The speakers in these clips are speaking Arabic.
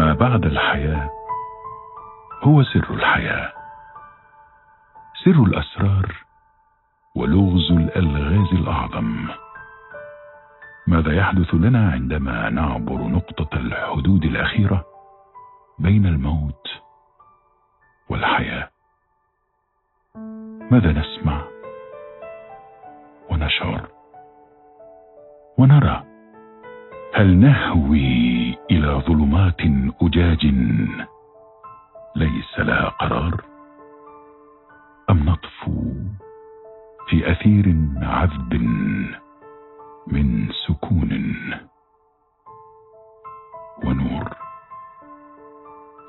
ما بعد الحياة هو سر الحياة، سر الأسرار ولغز الألغاز الأعظم. ماذا يحدث لنا عندما نعبر نقطة الحدود الأخيرة بين الموت والحياة؟ ماذا نسمع ونشعر ونرى؟ هل نهوي إلى ظلمات أجاج ليس لها قرار، أم نطفو في أثير عذب من سكون ونور؟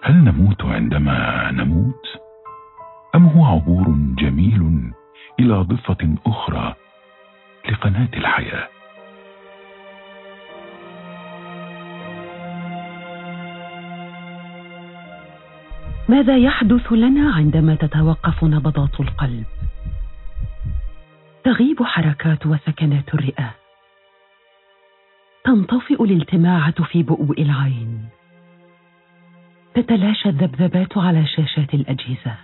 هل نموت عندما نموت، أم هو عبور جميل إلى ضفة أخرى لقناة الحياة؟ ماذا يحدث لنا عندما تتوقف نبضات القلب، تغيب حركات وسكنات الرئة، تنطفئ الالتماعة في بؤبؤ العين، تتلاشى الذبذبات على شاشات الأجهزة،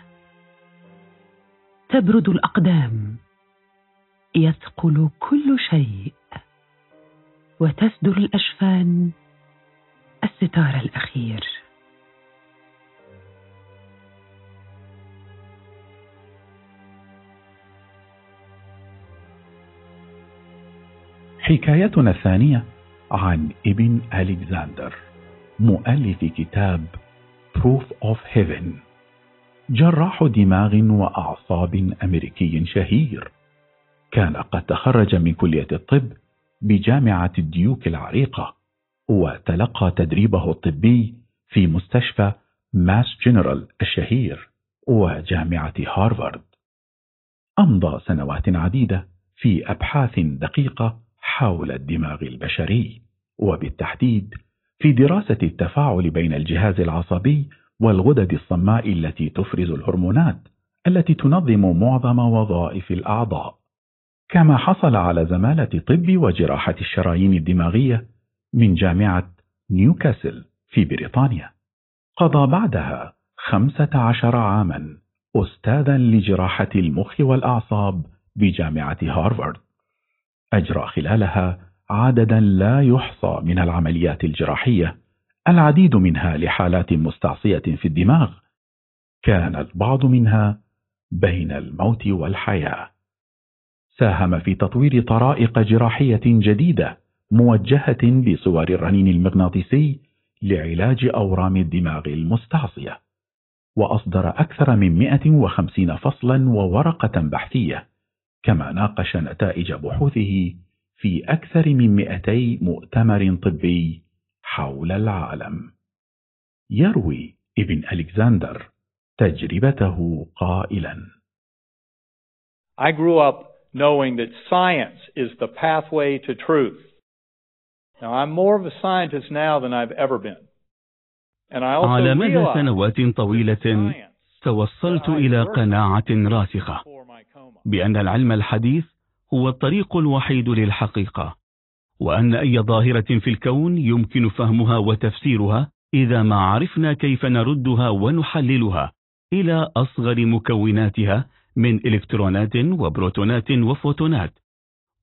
تبرد الأقدام، يثقل كل شيء، وتسدل الأجفان الستار الأخير؟ حكايتنا الثانية عن ابن ألكسندر مؤلف كتاب Proof of Heaven، جراح دماغ وأعصاب أمريكي شهير، كان قد تخرج من كلية الطب بجامعة ديوك العريقة، وتلقى تدريبه الطبي في مستشفى ماس جنرال الشهير وجامعة هارفارد. أمضى سنوات عديدة في أبحاث دقيقة حول الدماغ البشري، وبالتحديد في دراسة التفاعل بين الجهاز العصبي والغدد الصماء التي تفرز الهرمونات التي تنظم معظم وظائف الأعضاء. كما حصل على زمالة طب وجراحة الشرايين الدماغية من جامعة نيوكاسل في بريطانيا. قضى بعدها 15 عاما أستاذا لجراحة المخ والأعصاب بجامعة هارفارد، أجرى خلالها عددا لا يحصى من العمليات الجراحية، العديد منها لحالات مستعصية في الدماغ، كان البعض منها بين الموت والحياة. ساهم في تطوير طرائق جراحية جديدة موجهة بصور الرنين المغناطيسي لعلاج أورام الدماغ المستعصية، وأصدر أكثر من 150 فصلا وورقة بحثية، كما ناقش نتائج بحوثه في أكثر من 200 مؤتمر طبي حول العالم. يروي ابن ألكسندر تجربته قائلا: I grew up knowing that science is the pathway to truth. Now I'm more of a scientist now than I've ever been. And I also على مدى سنوات طويلة توصلت إلى قناعة راسخة بأن العلم الحديث هو الطريق الوحيد للحقيقة، وأن أي ظاهرة في الكون يمكن فهمها وتفسيرها إذا ما عرفنا كيف نردها ونحللها إلى أصغر مكوناتها من إلكترونات وبروتونات وفوتونات،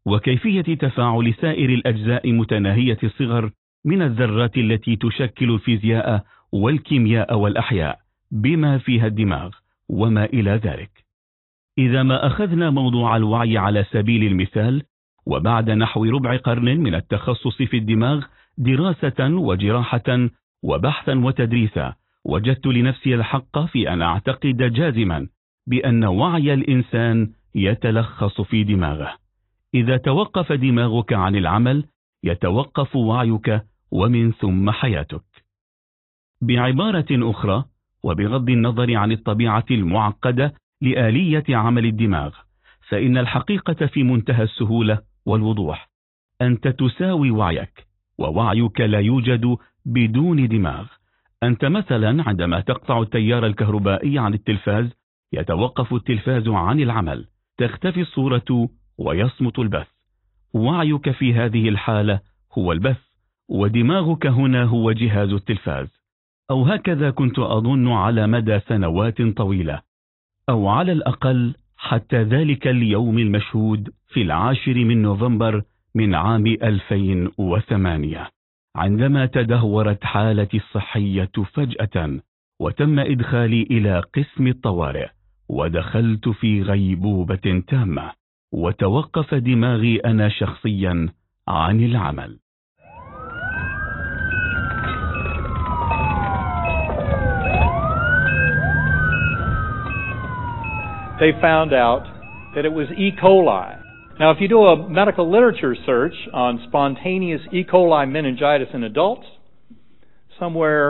وكيفية تفاعل سائر الأجزاء متناهية الصغر من الذرات التي تشكل الفيزياء والكيمياء والأحياء بما فيها الدماغ وما إلى ذلك. إذا ما أخذنا موضوع الوعي على سبيل المثال، وبعد نحو ربع قرن من التخصص في الدماغ دراسة وجراحة وبحثا وتدريسا، وجدت لنفسي الحق في أن أعتقد جازما بأن وعي الإنسان يتلخص في دماغه. إذا توقف دماغك عن العمل يتوقف وعيك، ومن ثم حياتك. بعبارة أخرى، وبغض النظر عن الطبيعة المعقدة لآلية عمل الدماغ، فإن الحقيقة في منتهى السهولة والوضوح: أنت تساوي وعيك، ووعيك لا يوجد بدون دماغ. أنت مثلا عندما تقطع التيار الكهربائي عن التلفاز، يتوقف التلفاز عن العمل، تختفي الصورة ويصمت البث. وعيك في هذه الحالة هو البث، ودماغك هنا هو جهاز التلفاز. أو هكذا كنت أظن على مدى سنوات طويلة، أو على الأقل حتى ذلك اليوم المشهود في 10 من نوفمبر من عام 2008، عندما تدهورت حالتي الصحية فجأة وتم إدخالي إلى قسم الطوارئ، ودخلت في غيبوبة تامة، وتوقف دماغي أنا شخصيا عن العمل. They found out that it was E. coli. Now, if you do a medical literature search on spontaneous E. coli meningitis in adults, somewhere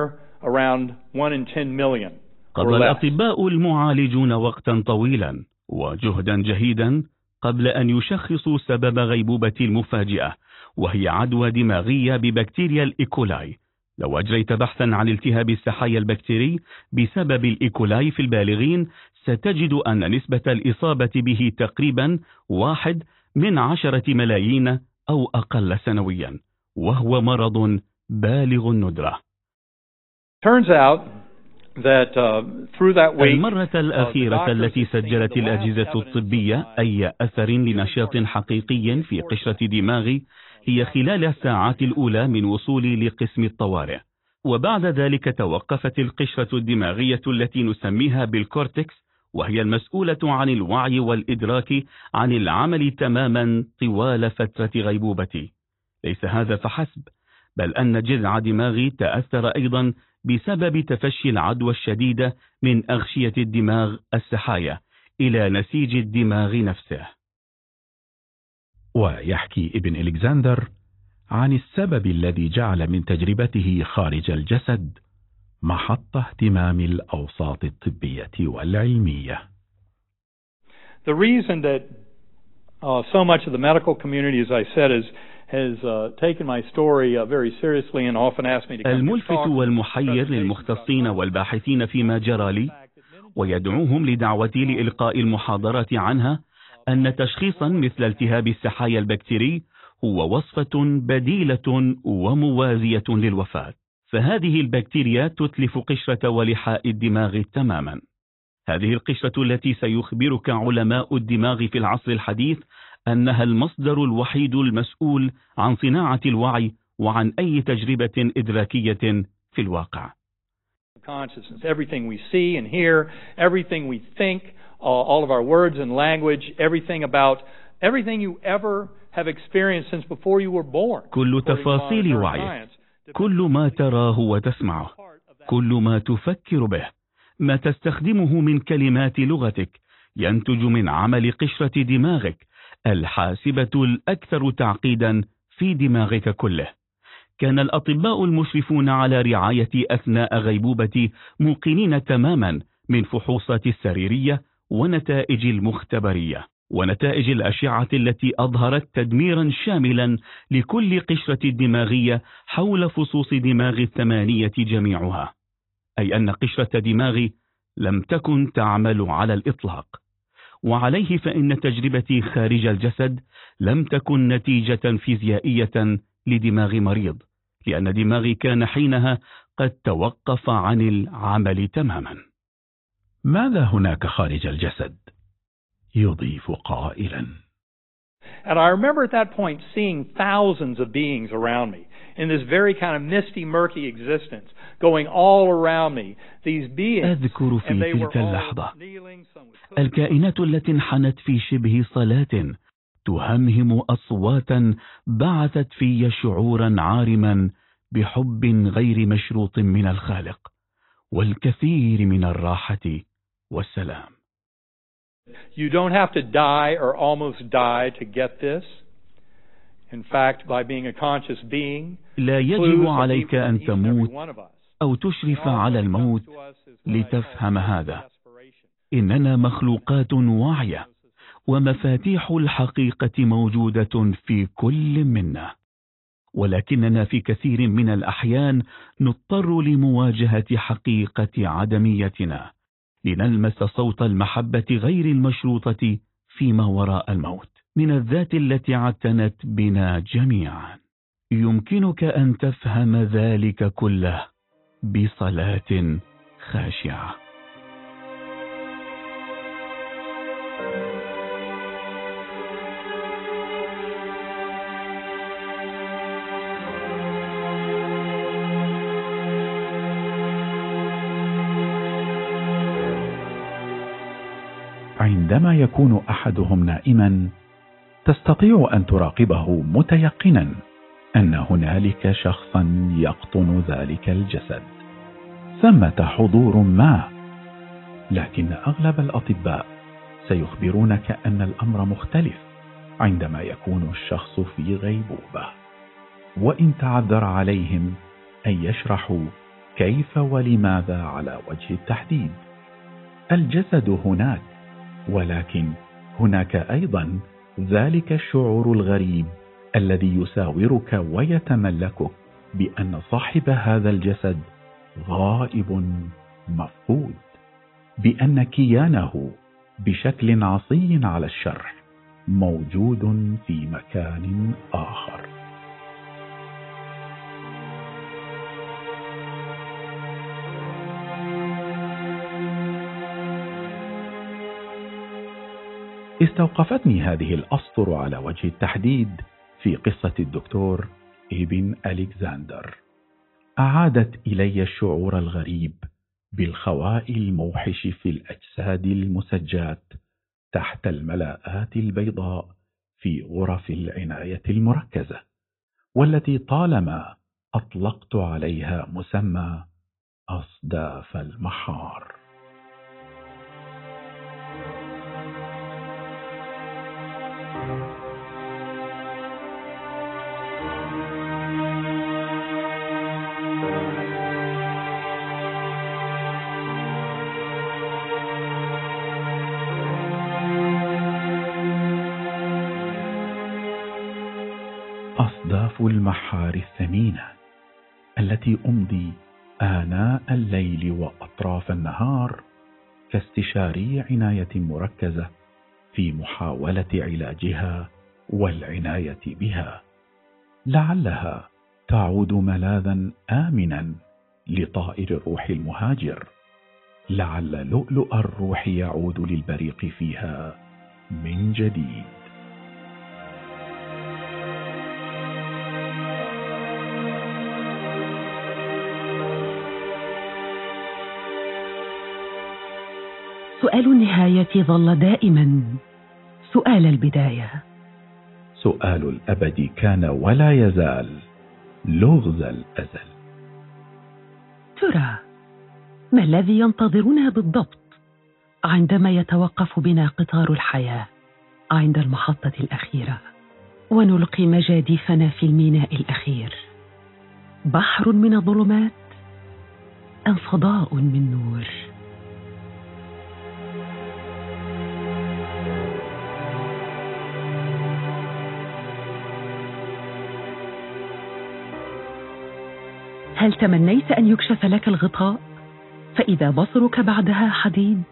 around 1 in 10 million. قضى الأطباء المعالجون وقتا طويلا وجهدا جهيدا قبل أن يشخصوا سبب غيبوبة المفاجئة، وهي عدوى دماغية ببكتيريا الإيكولاي. لو أجريت بحثا عن التهاب السحايا البكتيري بسبب الإيكولاي في البالغين، ستجد أن نسبة الإصابة به تقريبا 1 من 10 ملايين أو أقل سنويا، وهو مرض بالغ الندرة. المرة الأخيرة التي سجلت الأجهزة الطبية أي أثر لنشاط حقيقي في قشرة دماغي هي خلال الساعات الأولى من وصولي لقسم الطوارئ، وبعد ذلك توقفت القشرة الدماغية التي نسميها بالكورتكس، وهي المسؤولة عن الوعي والإدراك عن العمل تماما طوال فترة غيبوبتي. ليس هذا فحسب، بل أن جذع دماغي تأثر أيضا بسبب تفشي العدوى الشديدة من أغشية الدماغ السحايا إلى نسيج الدماغ نفسه. ويحكي ابن ألكسندر عن السبب الذي جعل من تجربته خارج الجسد محط اهتمام الأوساط الطبية والعلمية. The reason that so much of the medical community, as I said, has taken my story very seriously and often asked me to come and talk. الملفت والمحير للمختصين والباحثين فيما جرى لي، ويدعوهم لدعوتي لإلقاء المحاضرة عنها، أن تشخيصا مثل التهاب السحايا البكتيري هو وصفة بديلة وموازية للوفاة، فهذه البكتيريا تتلف قشرة ولحاء الدماغ تماما. هذه القشرة التي سيخبرك علماء الدماغ في العصر الحديث أنها المصدر الوحيد المسؤول عن صناعة الوعي وعن أي تجربة إدراكية في الواقع. All of our words and language, everything about everything you ever have experienced since before you were born. كل تفاصيل وعيك، كل ما تراه وتسمعه، كل ما تفكر به، ما تستخدمه من كلمات لغتك، ينتج من عمل قشرة دماغك الحاسبة الأكثر تعقيدا في دماغك كله. كان الأطباء المشرفون على رعايتي أثناء غيبوبتي موقنين تماما من فحوصاتي السريرية ونتائج المختبرية ونتائج الأشعة التي أظهرت تدميرا شاملا لكل قشرة دماغية حول فصوص دماغ 8 جميعها، أي أن قشرة دماغي لم تكن تعمل على الإطلاق. وعليه فإن تجربتي خارج الجسد لم تكن نتيجة فيزيائية لدماغ مريض، لأن دماغي كان حينها قد توقف عن العمل تماما. ماذا هناك خارج الجسد؟ يضيف قائلا: And I remember at that point seeing thousands of beings around me in this very kind of misty, murky existence going all around me. These beings. أذكر في تلك اللحظة الكائنات التي انحنت في شبه صلاة تهمهم أصواتا بعثت في شعورا عارما بحب غير مشروط من الخالق والكثير من الراحة والسلام. You don't have to die or almost die to get this. In fact, by being a conscious being, لا يجب عليك أن تموت أو تشرف على الموت لتفهم هذا. إننا مخلوقات واعية، ومفاتيح الحقيقة موجودة في كل منا، ولكننا في كثير من الأحيان نضطر لمواجهة حقيقة عدميتنا لنلمس صوت المحبة غير المشروطة فيما وراء الموت من الذات التي عتنت بنا جميعا. يمكنك أن تفهم ذلك كله بصلاة خاشعة. عندما يكون أحدهم نائما تستطيع أن تراقبه متيقنا أن هنالك شخصا يقطن ذلك الجسد، ثمة حضور ما، لكن أغلب الأطباء سيخبرونك أن الأمر مختلف عندما يكون الشخص في غيبوبة، وإن تعذر عليهم أن يشرحوا كيف ولماذا على وجه التحديد. الجسد هناك، ولكن هناك أيضا ذلك الشعور الغريب الذي يساورك ويتملكك بأن صاحب هذا الجسد غائب مفقود، بأن كيانه بشكل عصي على الشرح موجود في مكان آخر. استوقفتني هذه الأسطر على وجه التحديد في قصة الدكتور إيبن ألكساندر، أعادت إلي الشعور الغريب بالخواء الموحش في الأجساد المسجات تحت الملاءات البيضاء في غرف العناية المركزة، والتي طالما أطلقت عليها مسمى أصداف المحار. أصداف المحار الثمينة التي أمضي آناء الليل وأطراف النهار كاستشاري عناية مركزة في محاولة علاجها والعناية بها، لعلها تعود ملاذا آمنا لطائر الروح المهاجر، لعل لؤلؤ الروح يعود للبريق فيها من جديد. سؤال النهاية ظل دائما سؤال البداية، سؤال الأبد كان ولا يزال لغز الأزل. ترى ما الذي ينتظرنا بالضبط عندما يتوقف بنا قطار الحياة عند المحطة الأخيرة ونلقي مجاديفنا في الميناء الأخير؟ بحر من الظلمات أم فضاء من نور؟ هل تمنيت أن يكشف لك الغطاء فإذا بصرك بعدها حديد؟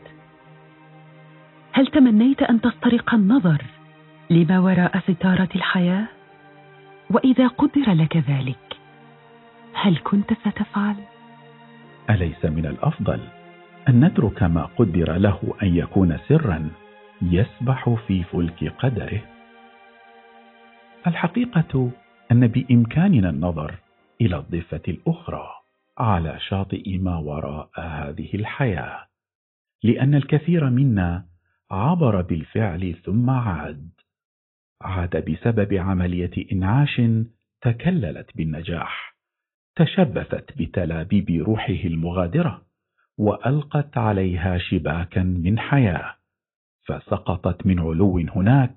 هل تمنيت أن تسترق النظر لما وراء ستارة الحياة؟ وإذا قدر لك ذلك هل كنت ستفعل؟ أليس من الأفضل أن نترك ما قدر له أن يكون سرا يسبح في فلك قدره؟ الحقيقة أن بإمكاننا النظر إلى الضفة الأخرى على شاطئ ما وراء هذه الحياة، لأن الكثير منا عبر بالفعل ثم عاد بسبب عملية إنعاش تكللت بالنجاح، تشبثت بتلابيب روحه المغادرة وألقت عليها شباكا من حياة، فسقطت من علو هناك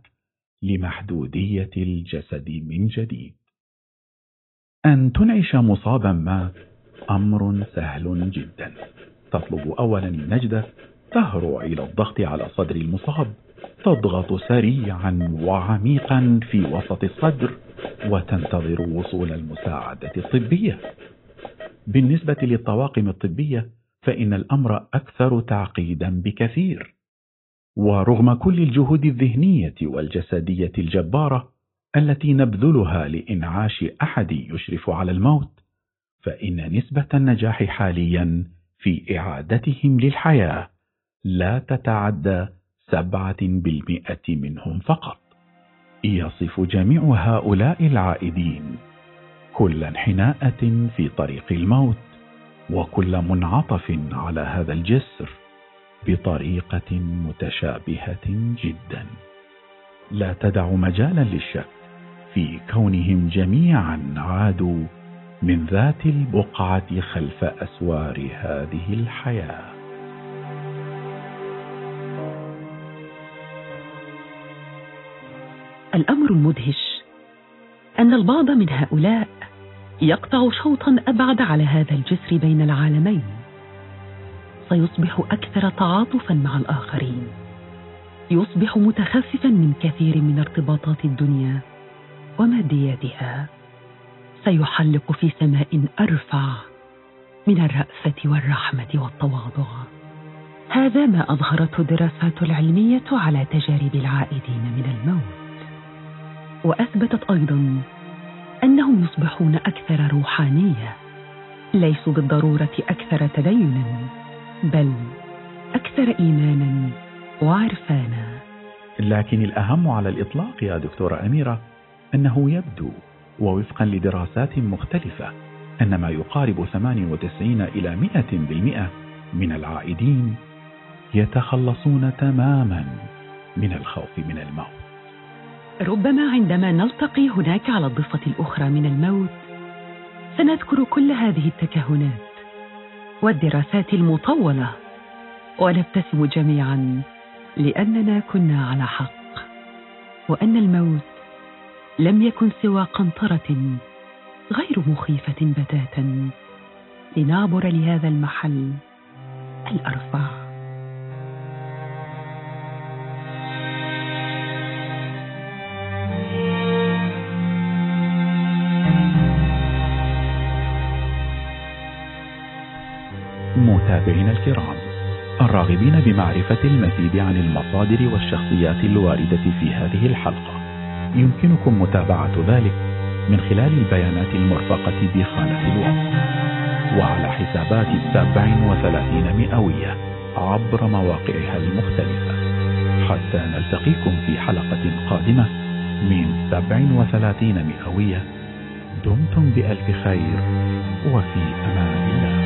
لمحدودية الجسد من جديد. أن تنعش مصابا ما أمر سهل جدا، تطلب أولا النجدة، تهرع إلى الضغط على صدر المصاب، تضغط سريعا وعميقا في وسط الصدر وتنتظر وصول المساعدة الطبية. بالنسبة للطواقم الطبية فإن الأمر أكثر تعقيدا بكثير، ورغم كل الجهود الذهنية والجسدية الجبارة التي نبذلها لإنعاش أحد يشرف على الموت، فإن نسبة النجاح حاليا في إعادتهم للحياة لا تتعدى 7% منهم فقط. يصف جميع هؤلاء العائدين كل انحناءة في طريق الموت وكل منعطف على هذا الجسر بطريقة متشابهة جدا، لا تدع مجالا للشك في كونهم جميعا عادوا من ذات البقعة خلف أسوار هذه الحياة. الأمر المدهش أن البعض من هؤلاء يقطع شوطا أبعد على هذا الجسر بين العالمين، سيصبح أكثر تعاطفا مع الآخرين، يصبح متخففا من كثير من ارتباطات الدنيا ومادياتها، سيحلق في سماء أرفع من الرأفة والرحمة والتواضع. هذا ما أظهرته الدراسات العلمية على تجارب العائدين من الموت، وأثبتت أيضا أنهم يصبحون أكثر روحانية، ليسوا بالضرورة أكثر تدينا بل أكثر إيمانا وعرفانا. لكن الأهم على الإطلاق يا دكتورة أميرة أنه يبدو ووفقا لدراسات مختلفة أن ما يقارب 98 إلى 100% من العائدين يتخلصون تماما من الخوف من الموت. ربما عندما نلتقي هناك على الضفة الأخرى من الموت سنذكر كل هذه التكهنات والدراسات المطولة ونبتسم جميعا لأننا كنا على حق، وأن الموت لم يكن سوى قنطرة غير مخيفة بتاتا لنعبر لهذا المحل الأرفع. متابعينا الكرام، الراغبين بمعرفة المزيد عن المصادر والشخصيات الواردة في هذه الحلقة يمكنكم متابعة ذلك من خلال البيانات المرفقة بخانة الوصف وعلى حسابات 37 مئوية عبر مواقعها المختلفة، حتى نلتقيكم في حلقة قادمة من 37 مئوية. دمتم بألف خير وفي أمان الله.